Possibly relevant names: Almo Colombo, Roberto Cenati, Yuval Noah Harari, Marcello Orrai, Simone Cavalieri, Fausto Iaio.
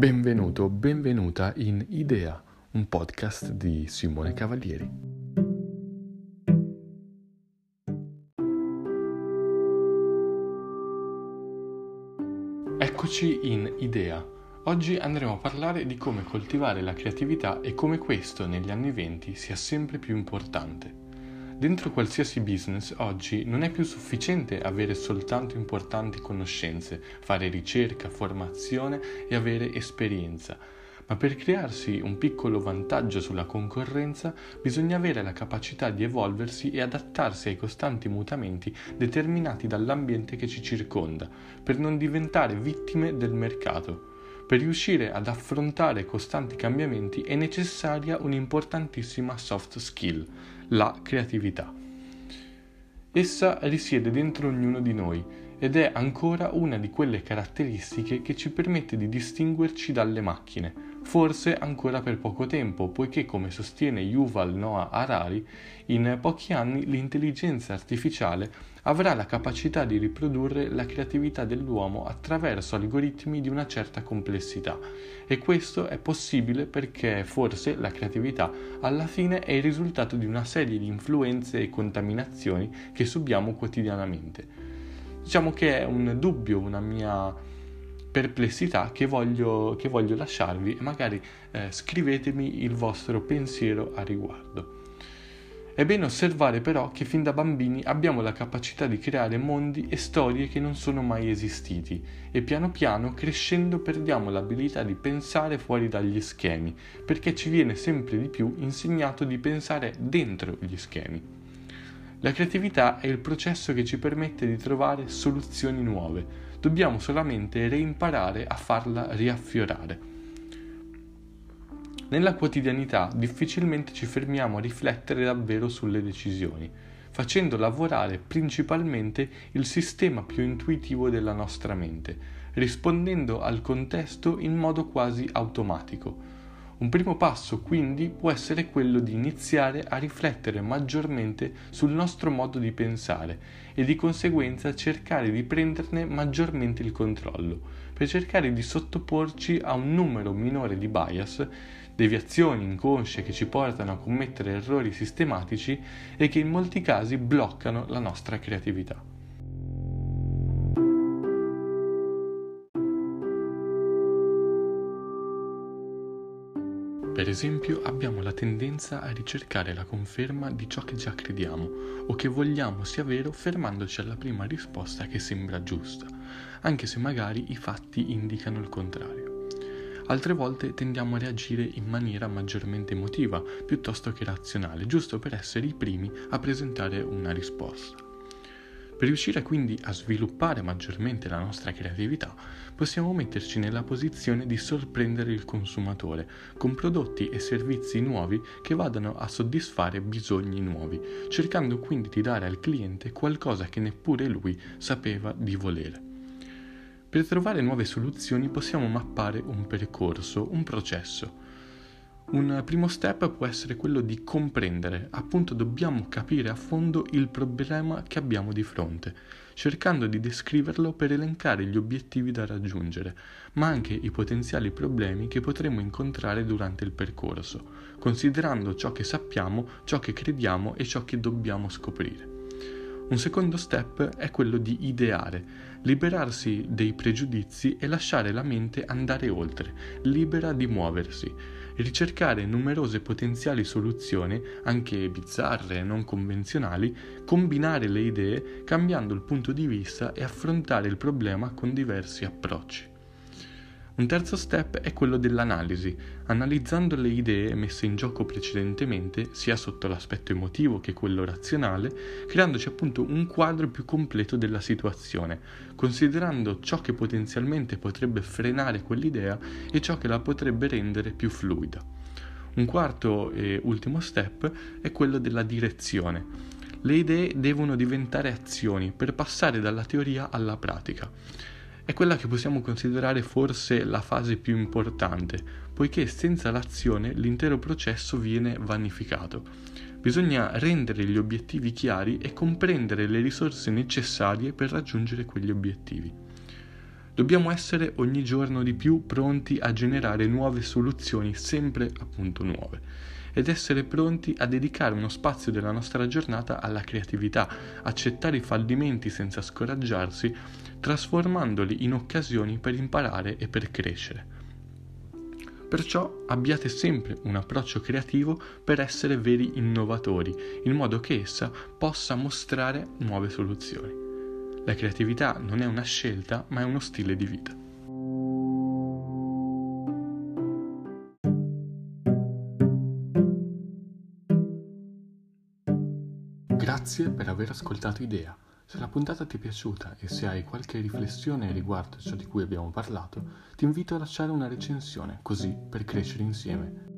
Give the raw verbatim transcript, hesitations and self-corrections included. Benvenuto, benvenuta in Idea, un podcast di Simone Cavalieri. Eccoci in Idea. Oggi andremo a parlare di come coltivare la creatività e come questo negli anni venti sia sempre più importante. Dentro qualsiasi business oggi non è più sufficiente avere soltanto importanti conoscenze, fare ricerca, formazione e avere esperienza, ma per crearsi un piccolo vantaggio sulla concorrenza bisogna avere la capacità di evolversi e adattarsi ai costanti mutamenti determinati dall'ambiente che ci circonda, per non diventare vittime del mercato. Per riuscire ad affrontare costanti cambiamenti è necessaria un'importantissima soft skill, la creatività. Essa risiede dentro ognuno di noi ed è ancora una di quelle caratteristiche che ci permette di distinguerci dalle macchine, forse ancora per poco tempo, poiché, come sostiene Yuval Noah Harari, in pochi anni l'intelligenza artificiale avrà la capacità di riprodurre la creatività dell'uomo attraverso algoritmi di una certa complessità, e questo è possibile perché forse la creatività alla fine è il risultato di una serie di influenze e contaminazioni che subiamo quotidianamente. Diciamo che è un dubbio, una mia perplessità che voglio, che voglio lasciarvi, e magari eh, scrivetemi il vostro pensiero a riguardo. È bene osservare però che fin da bambini abbiamo la capacità di creare mondi e storie che non sono mai esistiti, e piano piano crescendo perdiamo l'abilità di pensare fuori dagli schemi, perché ci viene sempre di più insegnato di pensare dentro gli schemi. La creatività è il processo che ci permette di trovare soluzioni nuove, dobbiamo solamente reimparare a farla riaffiorare. Nella quotidianità difficilmente ci fermiamo a riflettere davvero sulle decisioni, facendo lavorare principalmente il sistema più intuitivo della nostra mente, rispondendo al contesto in modo quasi automatico. Un primo passo, quindi, può essere quello di iniziare a riflettere maggiormente sul nostro modo di pensare e di conseguenza cercare di prenderne maggiormente il controllo, per cercare di sottoporci a un numero minore di bias, deviazioni inconsce che ci portano a commettere errori sistematici e che in molti casi bloccano la nostra creatività. Per esempio, abbiamo la tendenza a ricercare la conferma di ciò che già crediamo o che vogliamo sia vero fermandoci alla prima risposta che sembra giusta, anche se magari i fatti indicano il contrario. Altre volte tendiamo a reagire in maniera maggiormente emotiva piuttosto che razionale, giusto per essere i primi a presentare una risposta. Per riuscire quindi a sviluppare maggiormente la nostra creatività, possiamo metterci nella posizione di sorprendere il consumatore con prodotti e servizi nuovi che vadano a soddisfare bisogni nuovi, cercando quindi di dare al cliente qualcosa che neppure lui sapeva di volere. Per trovare nuove soluzioni possiamo mappare un percorso, un processo. Un primo step può essere quello di comprendere, appunto dobbiamo capire a fondo il problema che abbiamo di fronte, cercando di descriverlo per elencare gli obiettivi da raggiungere, ma anche i potenziali problemi che potremo incontrare durante il percorso, considerando ciò che sappiamo, ciò che crediamo e ciò che dobbiamo scoprire. Un secondo step è quello di ideare, liberarsi dei pregiudizi e lasciare la mente andare oltre, libera di muoversi, ricercare numerose potenziali soluzioni, anche bizzarre e non convenzionali, combinare le idee, cambiando il punto di vista e affrontare il problema con diversi approcci. Un terzo step è quello dell'analisi, analizzando le idee messe in gioco precedentemente, sia sotto l'aspetto emotivo che quello razionale, creandoci appunto un quadro più completo della situazione, considerando ciò che potenzialmente potrebbe frenare quell'idea e ciò che la potrebbe rendere più fluida. Un quarto e ultimo step è quello della direzione. Le idee devono diventare azioni per passare dalla teoria alla pratica. È quella che possiamo considerare forse la fase più importante, poiché senza l'azione l'intero processo viene vanificato. Bisogna rendere gli obiettivi chiari e comprendere le risorse necessarie per raggiungere quegli obiettivi. Dobbiamo essere ogni giorno di più pronti a generare nuove soluzioni, sempre appunto nuove, ed essere pronti a dedicare uno spazio della nostra giornata alla creatività, accettare i fallimenti senza scoraggiarsi, trasformandoli in occasioni per imparare e per crescere. Perciò abbiate sempre un approccio creativo per essere veri innovatori, in modo che essa possa mostrare nuove soluzioni. La creatività non è una scelta, ma è uno stile di vita. Grazie per aver ascoltato Idea. Se la puntata ti è piaciuta e se hai qualche riflessione riguardo ciò di cui abbiamo parlato, ti invito a lasciare una recensione, così per crescere insieme.